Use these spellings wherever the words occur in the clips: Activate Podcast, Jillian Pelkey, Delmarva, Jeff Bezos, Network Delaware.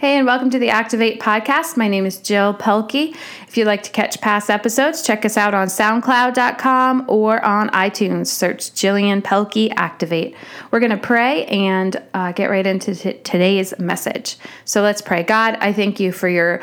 Hey, and welcome to the Activate Podcast. My name is Jill Pelkey. If you'd like to catch past episodes, check us out on SoundCloud.com or on iTunes. Search Jillian Pelkey Activate. We're going to pray and get right into today's message. So let's pray. God, I thank you for your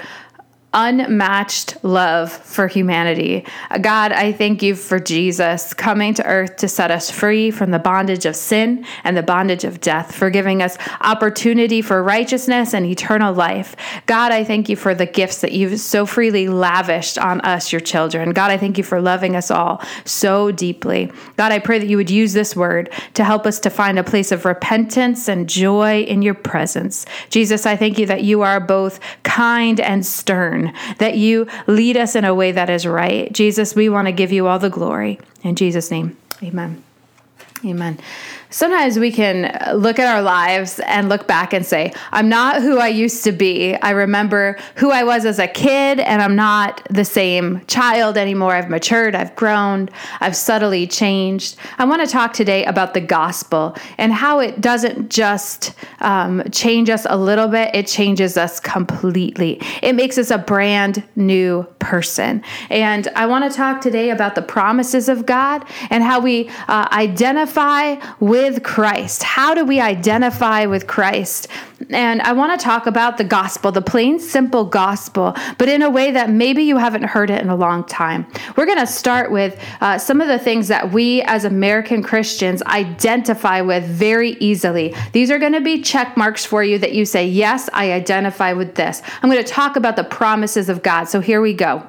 unmatched love for humanity. God, I thank you for Jesus coming to earth to set us free from the bondage of sin and the bondage of death, for giving us opportunity for righteousness and eternal life. God, I thank you for the gifts that you've so freely lavished on us, your children. God, I thank you for loving us all so deeply. God, I pray that you would use this word to help us to find a place of repentance and joy in your presence. Jesus, I thank you that you are both kind and stern, that you lead us in a way that is right. Jesus, we want to give you all the glory. In Jesus' name, amen. Amen. Sometimes we can look at our lives and look back and say, I'm not who I used to be. I remember who I was as a kid, and I'm not the same child anymore. I've matured, I've grown, I've subtly changed. I want to talk today about the gospel and how it doesn't just change us a little bit. It changes us completely. It makes us a brand new person. And I want to talk today about the promises of God and how we identify with Christ. How do we identify with Christ? And I want to talk about the gospel, the plain, simple gospel, but in a way that maybe you haven't heard it in a long time. We're going to start with some of the things that we as American Christians identify with very easily. These are going to be check marks for you that you say, yes, I identify with this. I'm going to talk about the promises of God. So here we go.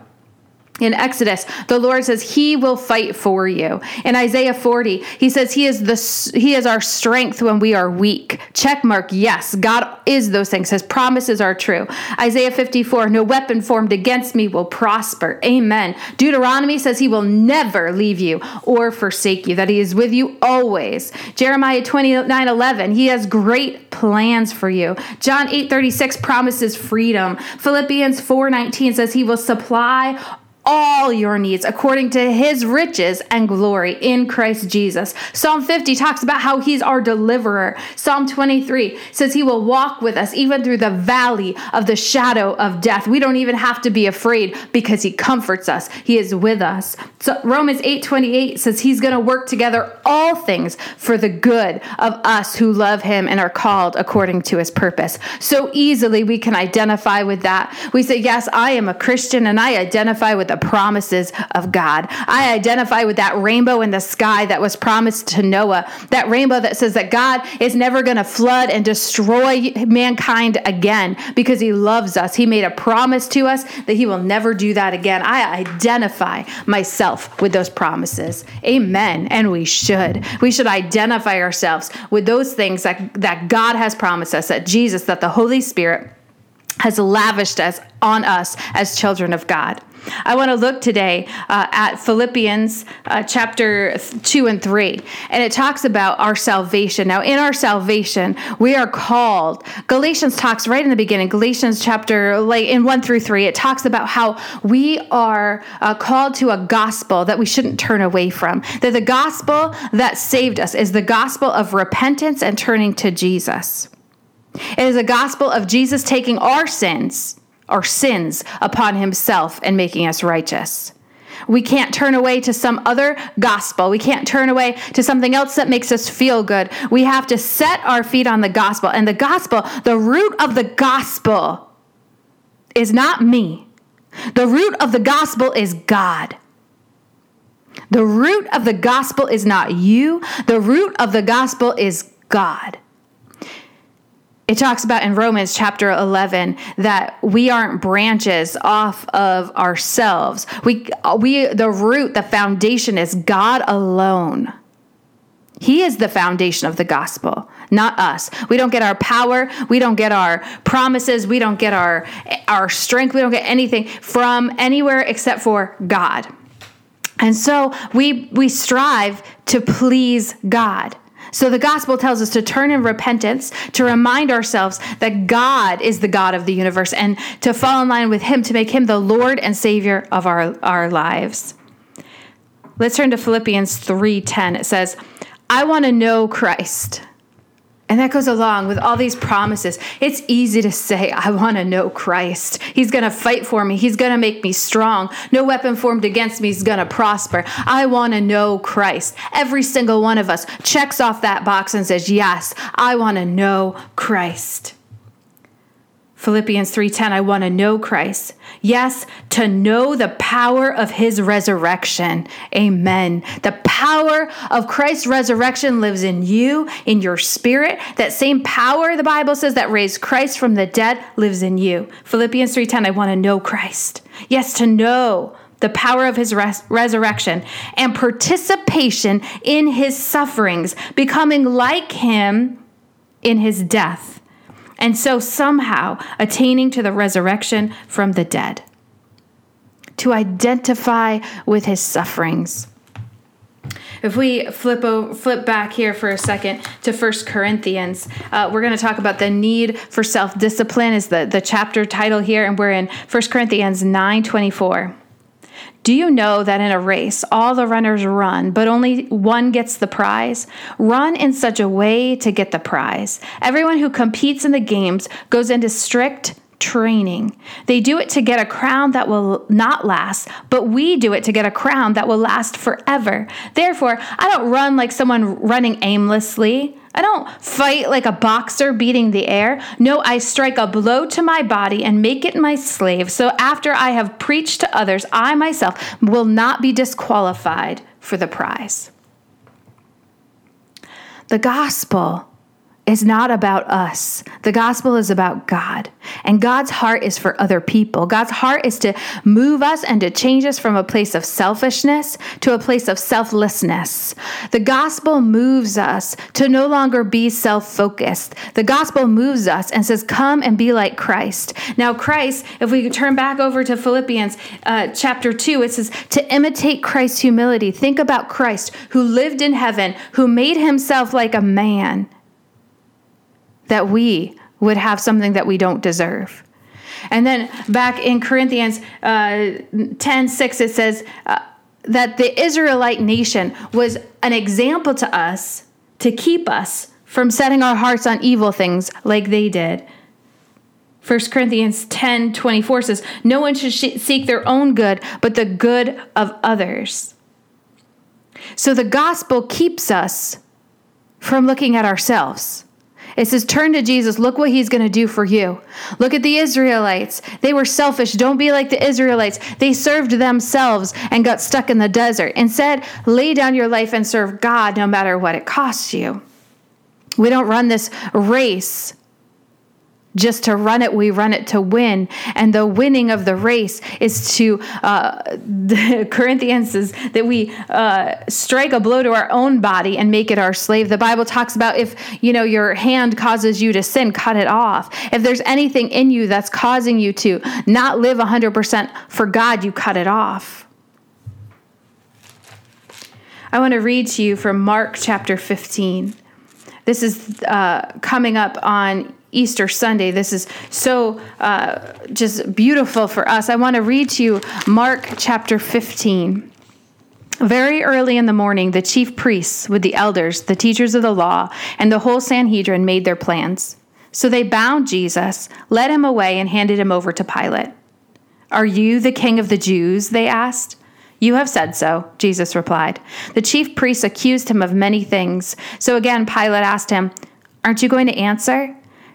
In Exodus, the Lord says, he will fight for you. In Isaiah 40, he says, he is our strength when we are weak. Check mark, yes, God is those things. His promises are true. Isaiah 54, no weapon formed against me will prosper. Amen. Deuteronomy says he will never leave you or forsake you, that he is with you always. Jeremiah 29:11, he has great plans for you. John 8:36 promises freedom. Philippians 4:19 says he will supply all your needs according to his riches and glory in Christ Jesus. Psalm 50 talks about how he's our deliverer. Psalm 23 says he will walk with us even through the valley of the shadow of death. We don't even have to be afraid because he comforts us. He is with us. So Romans 8:28 says he's going to work together all things for the good of us who love him and are called according to his purpose. So easily we can identify with that. We say, yes, I am a Christian and I identify with the promises of God. I identify with that rainbow in the sky that was promised to Noah, that rainbow that says that God is never going to flood and destroy mankind again because he loves us. He made a promise to us that he will never do that again. I identify myself with those promises. Amen. And we should. We should identify ourselves with those things that God has promised us, that Jesus, that the Holy Spirit has lavished us on us as children of God. I want to look today at Philippians chapter 2 and 3, and it talks about our salvation. Now, in our salvation, we are called. Galatians talks right in the beginning, Galatians chapter in 1 through 3, it talks about how we are called to a gospel that we shouldn't turn away from, that the gospel that saved us is the gospel of repentance and turning to Jesus. It is a gospel of Jesus taking our sins upon himself and making us righteous. We can't turn away to some other gospel. We can't turn away to something else that makes us feel good. We have to set our feet on the gospel. And the gospel, the root of the gospel is not me. The root of the gospel is God. The root of the gospel is not you. The root of the gospel is God. It talks about in Romans chapter 11 that we aren't branches off of ourselves. We the root, the foundation is God alone. He is the foundation of the gospel, not us. We don't get our power. We don't get our promises. We don't get our strength. We don't get anything from anywhere except for God. And so we strive to please God. So the gospel tells us to turn in repentance, to remind ourselves that God is the God of the universe and to fall in line with him, to make him the Lord and Savior of our lives. Let's turn to Philippians 3:10. It says, I want to know Christ. And that goes along with all these promises. It's easy to say, I want to know Christ. He's going to fight for me. He's going to make me strong. No weapon formed against me is going to prosper. I want to know Christ. Every single one of us checks off that box and says, yes, I want to know Christ. Philippians 3:10, I want to know Christ. Yes, to know the power of his resurrection. Amen. The power of Christ's resurrection lives in you, in your spirit. That same power, the Bible says, that raised Christ from the dead lives in you. Philippians 3:10, I want to know Christ. Yes, to know the power of his resurrection and participation in his sufferings, becoming like him in his death. And so somehow attaining to the resurrection from the dead, to identify with his sufferings. If we flip back here for a second to 1 Corinthians, we're going to talk about the need for self-discipline is the chapter title here, and we're in 1 Corinthians 9:24. Do you know that in a race, all the runners run, but only one gets the prize? Run in such a way to get the prize. Everyone who competes in the games goes into strict training. They do it to get a crown that will not last, but we do it to get a crown that will last forever. Therefore, I don't run like someone running aimlessly. I don't fight like a boxer beating the air. No, I strike a blow to my body and make it my slave. So after I have preached to others, I myself will not be disqualified for the prize. The gospel is not about us. The gospel is about God. And God's heart is for other people. God's heart is to move us and to change us from a place of selfishness to a place of selflessness. The gospel moves us to no longer be self-focused. The gospel moves us and says, come and be like Christ. Now Christ, if we turn back over to Philippians chapter 2, it says to imitate Christ's humility. Think about Christ who lived in heaven, who made himself like a man, that we would have something that we don't deserve. And then back in Corinthians 10:6, it says that the Israelite nation was an example to us to keep us from setting our hearts on evil things like they did. 1 Corinthians 10:24 says, no one should seek their own good, but the good of others. So the gospel keeps us from looking at ourselves. It says, turn to Jesus. Look what he's going to do for you. Look at the Israelites. They were selfish. Don't be like the Israelites. They served themselves and got stuck in the desert. Instead, lay down your life and serve God no matter what it costs you. We don't run this race just to run it. We run it to win. And the winning of the race is to, Corinthians says that we strike a blow to our own body and make it our slave. The Bible talks about if, your hand causes you to sin, cut it off. If there's anything in you that's causing you to not live 100% for God, you cut it off. I want to read to you from Mark chapter 15. This is coming up on Easter Sunday. This is so just beautiful for us. I want to read to you Mark chapter 15. Very early in the morning, the chief priests with the elders, the teachers of the law, and the whole Sanhedrin made their plans. So they bound Jesus, led him away, and handed him over to Pilate. Are you the king of the Jews? They asked. You have said so, Jesus replied. The chief priests accused him of many things. So again, Pilate asked him, aren't you going to answer?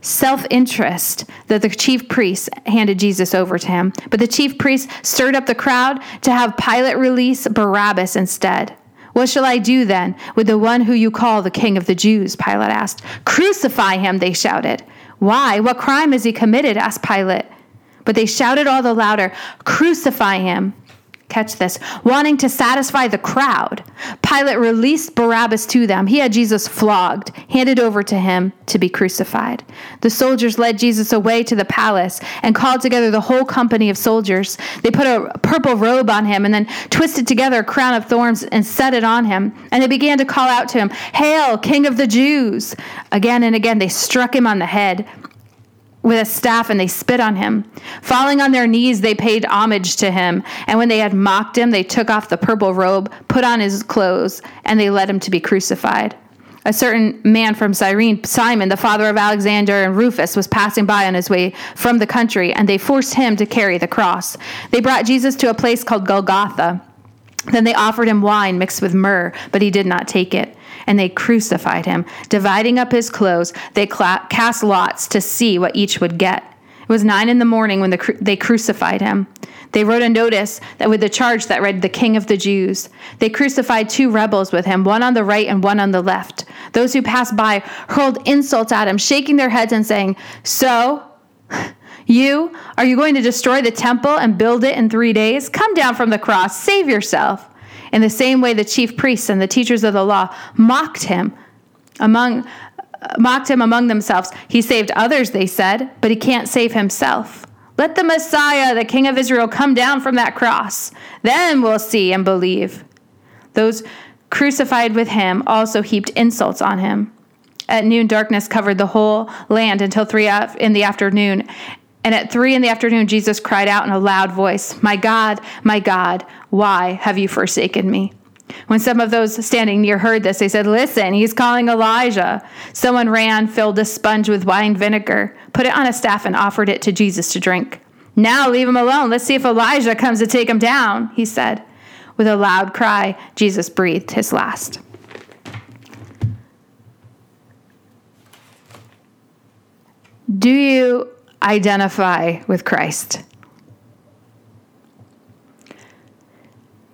self-interest that the chief priests handed Jesus over to him. But the chief priests stirred up the crowd to have Pilate release Barabbas instead. What shall I do then with the one who you call the king of the Jews? Pilate asked. Crucify him, they shouted. Why? What crime has he committed? Asked Pilate. But they shouted all the louder, crucify him. Catch this. Wanting to satisfy the crowd, Pilate released Barabbas to them. He had Jesus flogged, handed over to him to be crucified. The soldiers led Jesus away to the palace and called together the whole company of soldiers. They put a purple robe on him and then twisted together a crown of thorns and set it on him. And they began to call out to him, "Hail, King of the Jews!" Again and again, they struck him on the head with a staff, and they spit on him. Falling on their knees, they paid homage to him. And when they had mocked him, they took off the purple robe, put on his clothes, and they led him to be crucified. A certain man from Cyrene, Simon, the father of Alexander and Rufus, was passing by on his way from the country, and they forced him to carry the cross. They brought Jesus to a place called Golgotha. Then they offered him wine mixed with myrrh, but he did not take it. And they crucified him. Dividing up his clothes, they cast lots to see what each would get. It was 9 a.m. when they crucified him. They wrote a notice that with the charge that read, "The King of the Jews." They crucified 2 rebels with him, one on the right and one on the left. Those who passed by hurled insults at him, shaking their heads and saying, "So, are you going to destroy the temple and build it in 3 days? Come down from the cross, save yourself." In the same way, the chief priests and the teachers of the law mocked him among themselves. "He saved others," they said, "but he can't save himself. Let the Messiah, the King of Israel, come down from that cross. Then we'll see and believe." Those crucified with him also heaped insults on him. At noon, darkness covered the whole land until 3 p.m. And at 3 p.m, Jesus cried out in a loud voice, my God, why have you forsaken me?" When some of those standing near heard this, they said, "Listen, he's calling Elijah." Someone ran, filled a sponge with wine vinegar, put it on a staff, and offered it to Jesus to drink. "Now leave him alone. Let's see if Elijah comes to take him down," he said. With a loud cry, Jesus breathed his last. Do you identify with Christ?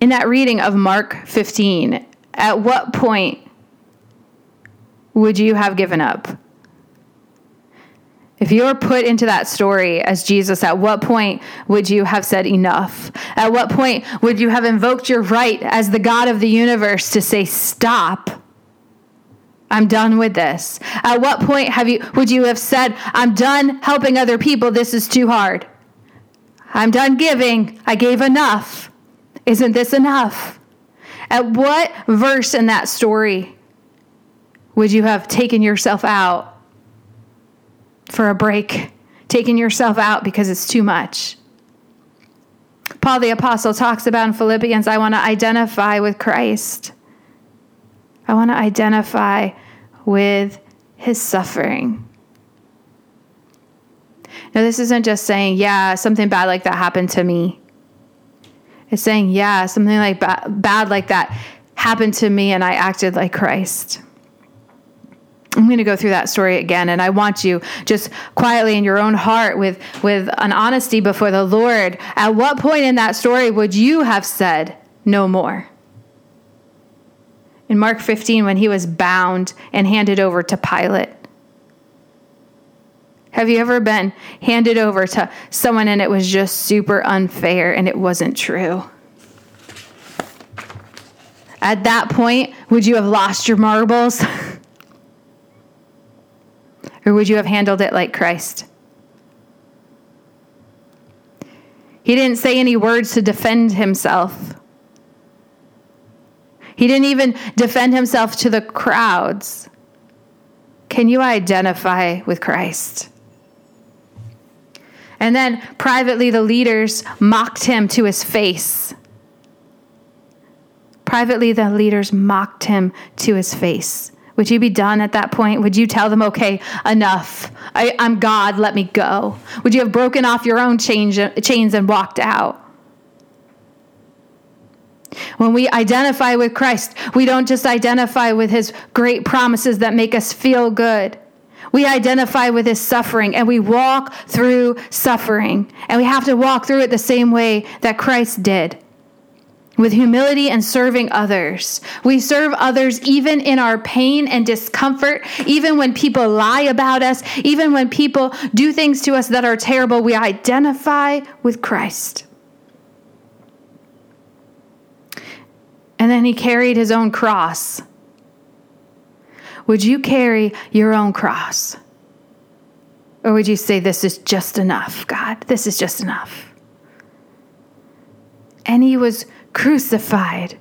In that reading of Mark 15, at what point would you have given up? If you're put into that story as Jesus, at what point would you have said enough? At what point would you have invoked your right as the God of the universe to say, "Stop. I'm done with this"? At what point would you have said, "I'm done helping other people. This is too hard. I'm done giving. I gave enough. Isn't this enough"? At what verse in that story would you have taken yourself out for a break, taken yourself out because it's too much? Paul the Apostle talks about in Philippians, "I want to identify with Christ. I want to identify with his suffering." Now, this isn't just saying, "Yeah, something bad like that happened to me." It's saying, "Yeah, something like bad like that happened to me and I acted like Christ." I'm going to go through that story again, and I want you just quietly in your own heart with an honesty before the Lord. At what point in that story would you have said no more? In Mark 15, when he was bound and handed over to Pilate. Have you ever been handed over to someone and it was just super unfair and it wasn't true? At that point, would you have lost your marbles? Or would you have handled it like Christ? He didn't say any words to defend himself. He didn't even defend himself to the crowds. Can you identify with Christ? And then privately, the leaders mocked him to his face. Would you be done at that point? Would you tell them, "Okay, enough. I'm God, let me go"? Would you have broken off your own chains and walked out? When we identify with Christ, we don't just identify with his great promises that make us feel good. We identify with his suffering, and we walk through suffering. And we have to walk through it the same way that Christ did, with humility and serving others. We serve others even in our pain and discomfort, even when people lie about us, even when people do things to us that are terrible. We identify with Christ. And then he carried his own cross. Would you carry your own cross? Or would you say, this is just enough, God? This is just enough. And he was crucified.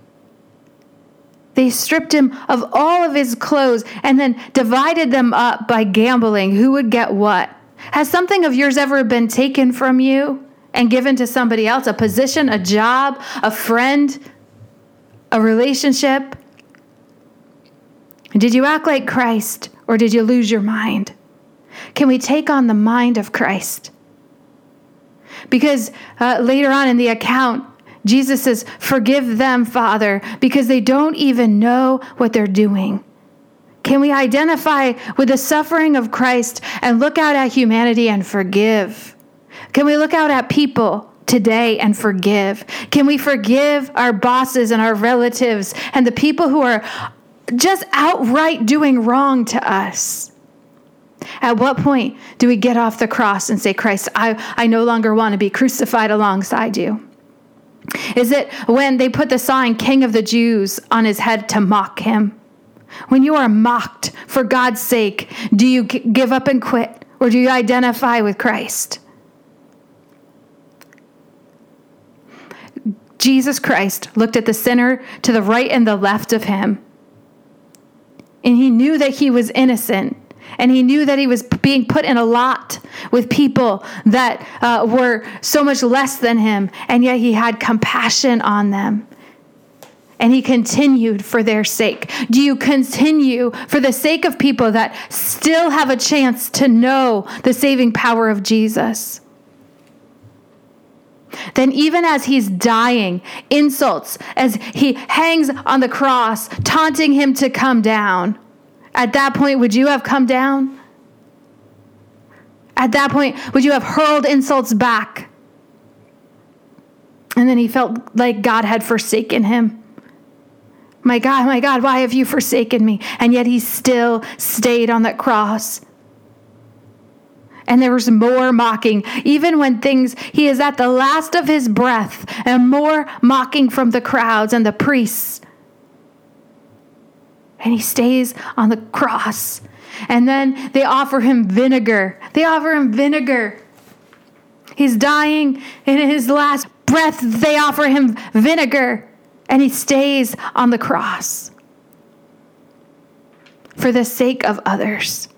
They stripped him of all of his clothes and then divided them up by gambling. Who would get what? Has something of yours ever been taken from you and given to somebody else? A position, a job, a friend, a relationship? Did you act like Christ, or did you lose your mind? Can we take on the mind of Christ? Because later on in the account, Jesus says, "Forgive them, Father, because they don't even know what they're doing." Can we identify with the suffering of Christ and look out at humanity and forgive? Can we look out at people today and forgive? Can we forgive our bosses and our relatives and the people who are just outright doing wrong to us? At what point do we get off the cross and say, Christ, I no longer want to be crucified alongside you? Is it when they put the sign King of the Jews on his head to mock him? When you are mocked for God's sake, do you give up and quit, or do you identify with Christ? Jesus Christ looked at the sinner to the right and the left of him, and he knew that he was innocent. And he knew that he was being put in a lot with people that were so much less than him. And yet he had compassion on them. And he continued for their sake. Do you continue for the sake of people that still have a chance to know the saving power of Jesus? Then even as he's dying, insults, as he hangs on the cross, taunting him to come down. At that point, would you have come down? At that point, would you have hurled insults back? And then he felt like God had forsaken him. My God, why have you forsaken me? And yet he still stayed on that cross. And there was more mocking. Even when he is at the last of his breath, and more mocking from the crowds and the priests. And he stays on the cross. And then they offer him vinegar. He's dying. And in his last breath, they offer him vinegar. And he stays on the cross for the sake of others.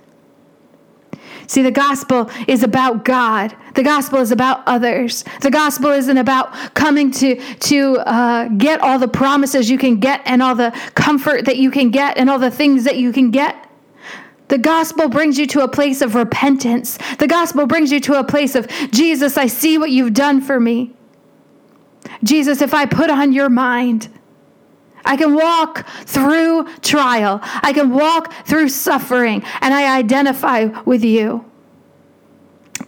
See, the gospel is about God. The gospel is about others. The gospel isn't about coming to get all the promises you can get and all the comfort that you can get and all the things that you can get. The gospel brings you to a place of repentance. The gospel brings you to a place of, Jesus, I see what you've done for me. Jesus, if I put on your mind, I can walk through trial. I can walk through suffering, and I identify with you.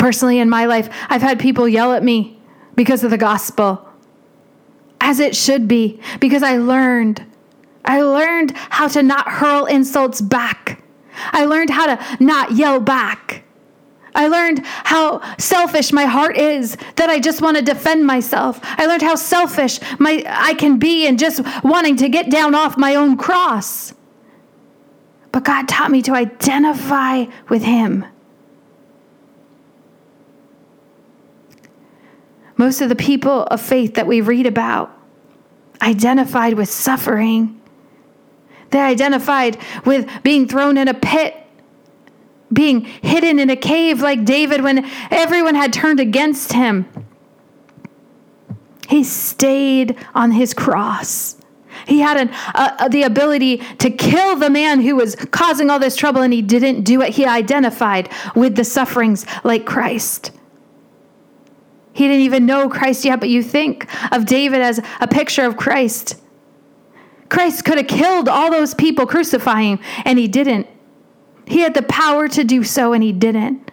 Personally, in my life, I've had people yell at me because of the gospel, as it should be, because I learned how to not hurl insults back. I learned how to not yell back. I learned how selfish my heart is, that I just want to defend myself. I learned how selfish I can be in just wanting to get down off my own cross. But God taught me to identify with him. Most of the people of faith that we read about identified with suffering. They identified with being thrown in a pit, being hidden in a cave like David when everyone had turned against him. He stayed on his cross. He had the ability to kill the man who was causing all this trouble, and he didn't do it. He identified with the sufferings like Christ. He didn't even know Christ yet, but you think of David as a picture of Christ. Christ could have killed all those people crucifying, and he didn't. He had the power to do so, and he didn't.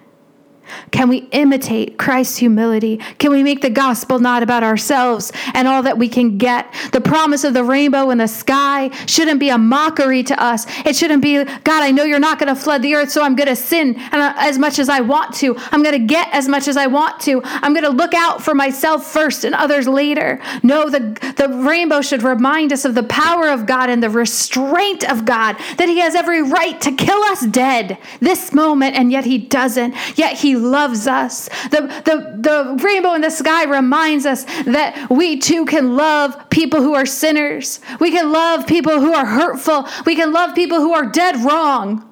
Can we imitate Christ's humility? Can we make the gospel not about ourselves and all that we can get? The promise of the rainbow in the sky shouldn't be a mockery to us. It shouldn't be, God, I know you're not going to flood the earth, so I'm going to sin as much as I want to. I'm going to get as much as I want to. I'm going to look out for myself first and others later. No, the rainbow should remind us of the power of God and the restraint of God, that he has every right to kill us dead this moment, and yet he doesn't. Yet he loves us. The rainbow in the sky reminds us that we too can love people who are sinners. We can love people who are hurtful. We can love people who are dead wrong.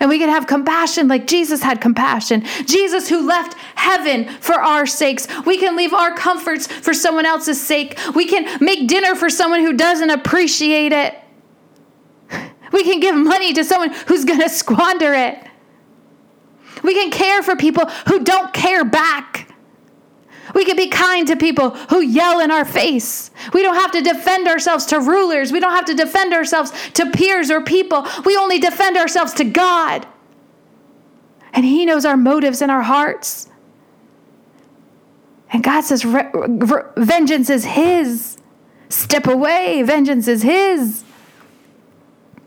And we can have compassion like Jesus had compassion. Jesus, who left heaven for our sakes. We can leave our comforts for someone else's sake. We can make dinner for someone who doesn't appreciate it. We can give money to someone who's going to squander it. We can care for people who don't care back. We can be kind to people who yell in our face. We don't have to defend ourselves to rulers. We don't have to defend ourselves to peers or people. We only defend ourselves to God. And he knows our motives and our hearts. And God says, vengeance is his. Step away. Vengeance is his.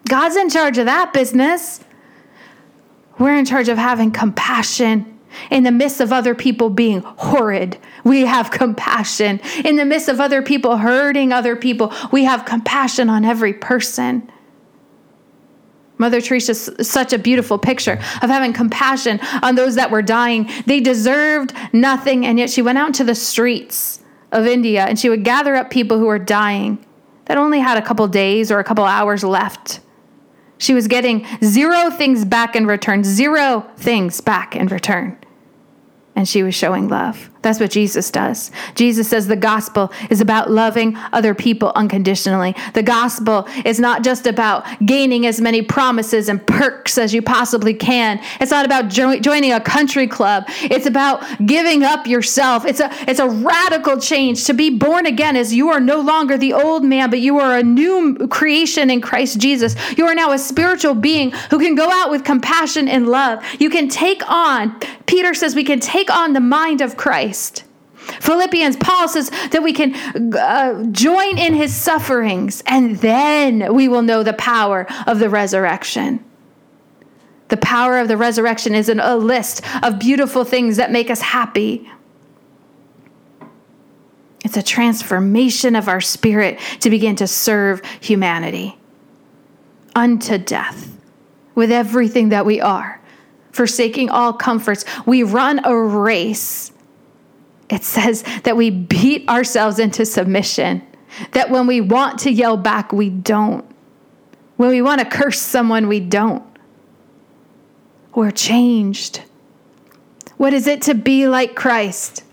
God's in charge of that business. We're in charge of having compassion in the midst of other people being horrid. We have compassion. In the midst of other people hurting other people, we have compassion on every person. Mother Teresa's such a beautiful picture of having compassion on those that were dying. They deserved nothing, and yet she went out to the streets of India, and she would gather up people who were dying that only had a couple days or a couple hours left. She was getting zero things back in return. And she was showing love. That's what Jesus does. Jesus says the gospel is about loving other people unconditionally. The gospel is not just about gaining as many promises and perks as you possibly can. It's not about joining a country club. It's about giving up yourself. It's a radical change. To be born again is you are no longer the old man, but you are a new creation in Christ Jesus. You are now a spiritual being who can go out with compassion and love. You can take on, Peter says we can take on the mind of Christ. Philippians, Paul says that we can join in his sufferings, and then we will know the power of the resurrection. The power of the resurrection is a list of beautiful things that make us happy. It's a transformation of our spirit to begin to serve humanity unto death with everything that we are, forsaking all comforts. We run a race. It says that we beat ourselves into submission, that when we want to yell back, we don't. When we want to curse someone, we don't. We're changed. What is it to be like Christ?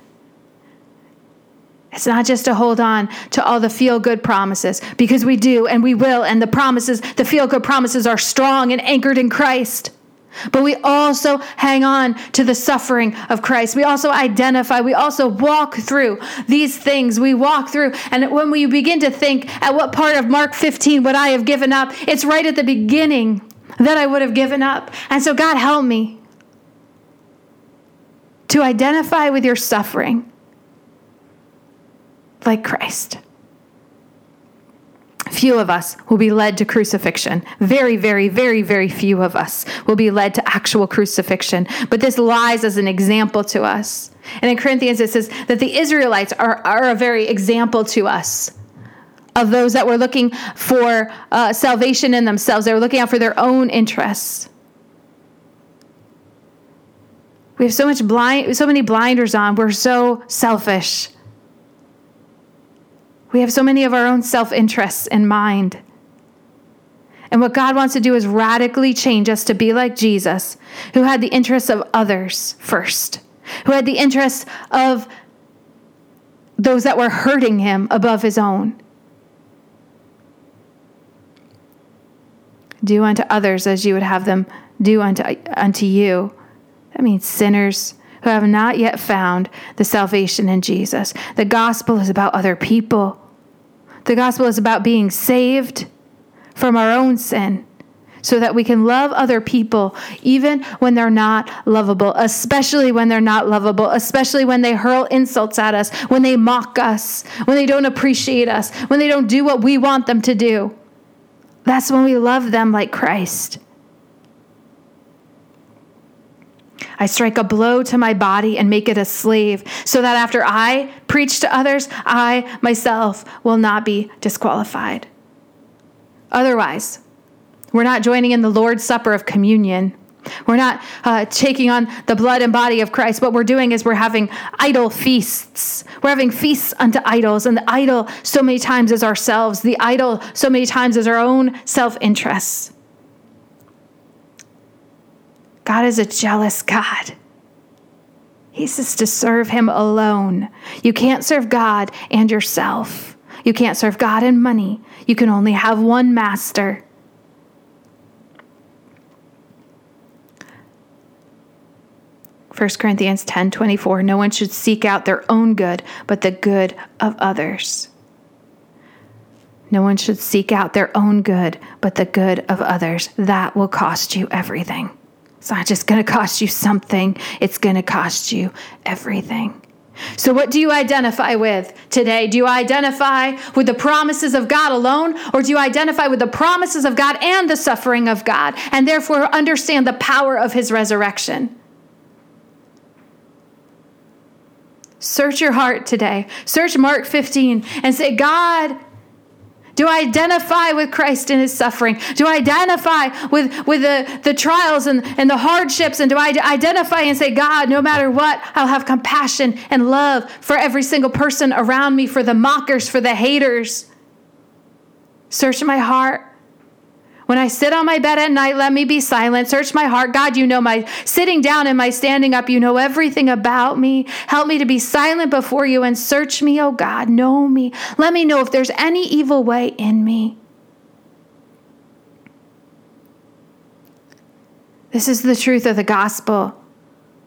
It's not just to hold on to all the feel-good promises, because we do and we will, and the feel-good promises are strong and anchored in Christ. But we also hang on to the suffering of Christ. We also identify. We also walk through these things. We walk through. And when we begin to think, at what part of Mark 15 would I have given up? It's right at the beginning that I would have given up. And so God, help me to identify with your suffering like Christ. Few of us will be led to crucifixion. Very, very, very, very few of us will be led to actual crucifixion. But this lies as an example to us. And in Corinthians, it says that the Israelites are a very example to us of those that were looking for salvation in themselves. They were looking out for their own interests. We have so many blinders on. We're so selfish. We have so many of our own self-interests in mind. And what God wants to do is radically change us to be like Jesus, who had the interests of others first, who had the interests of those that were hurting him above his own. Do unto others as you would have them do unto you. That means sinners who have not yet found the salvation in Jesus. The gospel is about other people. The gospel is about being saved from our own sin. so that we can love other people even when they're not lovable, especially when they're not lovable, especially when they hurl insults at us, when they mock us, when they don't appreciate us, when they don't do what we want them to do. That's when we love them like Christ. I strike a blow to my body and make it a slave so that after I preach to others, I myself will not be disqualified. Otherwise, we're not joining in the Lord's Supper of communion. We're not taking on the blood and body of Christ. What we're doing is we're having idol feasts. We're having feasts unto idols. And the idol so many times is ourselves. The idol so many times is our own self-interests. God is a jealous God. He says to serve him alone. You can't serve God and yourself. You can't serve God and money. You can only have one master. First Corinthians 10:24, no one should seek out their own good, but the good of others. No one should seek out their own good, but the good of others. That will cost you everything. It's not just going to cost you something. It's going to cost you everything. So what do you identify with today? Do you identify with the promises of God alone, or do you identify with the promises of God and the suffering of God, and therefore understand the power of his resurrection? Search your heart today. Search Mark 15 and say, God, do I identify with Christ in his suffering? Do I identify with the trials and the hardships? And do I identify and say, God, no matter what, I'll have compassion and love for every single person around me, for the mockers, for the haters. Search my heart. When I sit on my bed at night, let me be silent. Search my heart. God, you know my sitting down and my standing up. You know everything about me. Help me to be silent before you and search me, oh God. Know me. Let me know if there's any evil way in me. This is the truth of the gospel.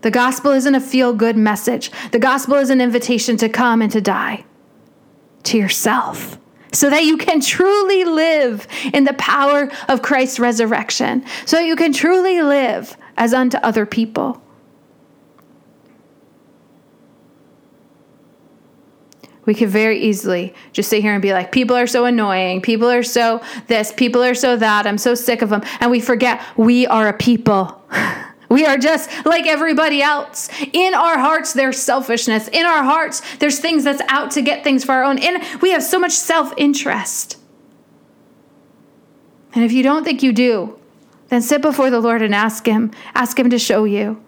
The gospel isn't a feel-good message. The gospel is an invitation to come and to die to yourself, so that you can truly live in the power of Christ's resurrection, so that you can truly live as unto other people. We could very easily just sit here and be like, people are so annoying, people are so this, people are so that, I'm so sick of them. And we forget we are a people. We are just like everybody else. In our hearts, there's selfishness. In our hearts, there's things that's out to get things for our own. And we have so much self-interest. And if you don't think you do, then sit before the Lord and ask him. Ask him to show you.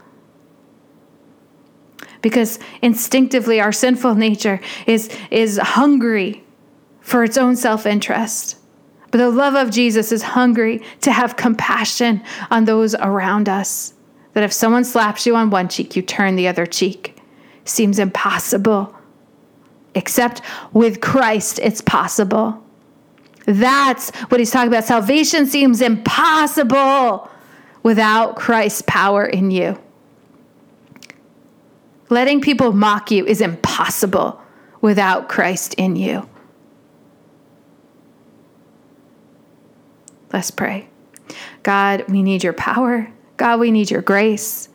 Because instinctively, our sinful nature is hungry for its own self-interest. But the love of Jesus is hungry to have compassion on those around us. That if someone slaps you on one cheek, you turn the other cheek. Seems impossible. Except with Christ, it's possible. That's what he's talking about. Salvation seems impossible without Christ's power in you. Letting people mock you is impossible without Christ in you. Let's pray. God, we need your power. God, we need your grace.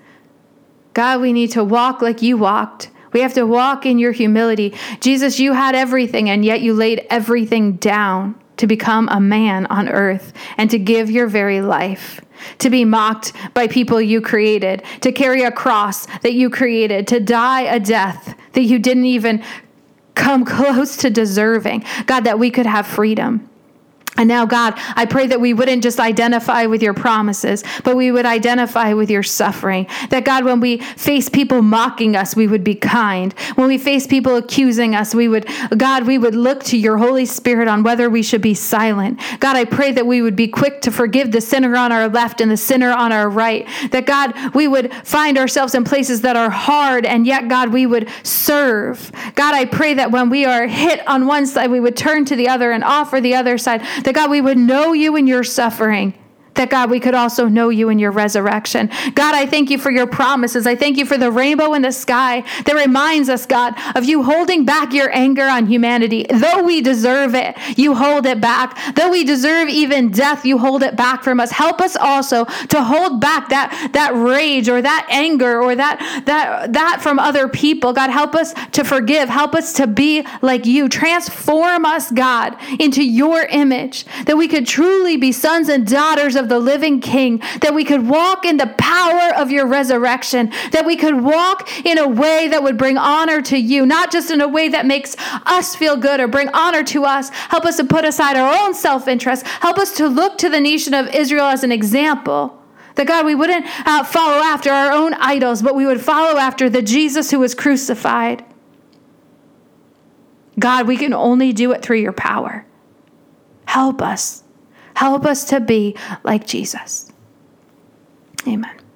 God, we need to walk like you walked. We have to walk in your humility. Jesus, you had everything, and yet you laid everything down to become a man on earth and to give your very life, to be mocked by people you created, to carry a cross that you created, to die a death that you didn't even come close to deserving. God, that we could have freedom. And now, God, I pray that we wouldn't just identify with your promises, but we would identify with your suffering. That, God, when we face people mocking us, we would be kind. When we face people accusing us, we would look to your Holy Spirit on whether we should be silent. God, I pray that we would be quick to forgive the sinner on our left and the sinner on our right. That, God, we would find ourselves in places that are hard, and yet, God, we would serve. God, I pray that when we are hit on one side, we would turn to the other and offer the other side. That, God, we would know you in your suffering, that, God, we could also know you in your resurrection. God, I thank you for your promises. I thank you for the rainbow in the sky that reminds us, God, of you holding back your anger on humanity. Though we deserve it, you hold it back. Though we deserve even death, you hold it back from us. Help us also to hold back that rage or that anger or that from other people. God, help us to forgive. Help us to be like you. Transform us, God, into your image, that we could truly be sons and daughters of the living King, that we could walk in the power of your resurrection, that we could walk in a way that would bring honor to you, not just in a way that makes us feel good or bring honor to us. Help us to put aside our own self-interest. Help us to look to the nation of Israel as an example, that, God, we wouldn't follow after our own idols, but we would follow after the Jesus who was crucified. God, we can only do it through your power. Help us. Help us to be like Jesus. Amen.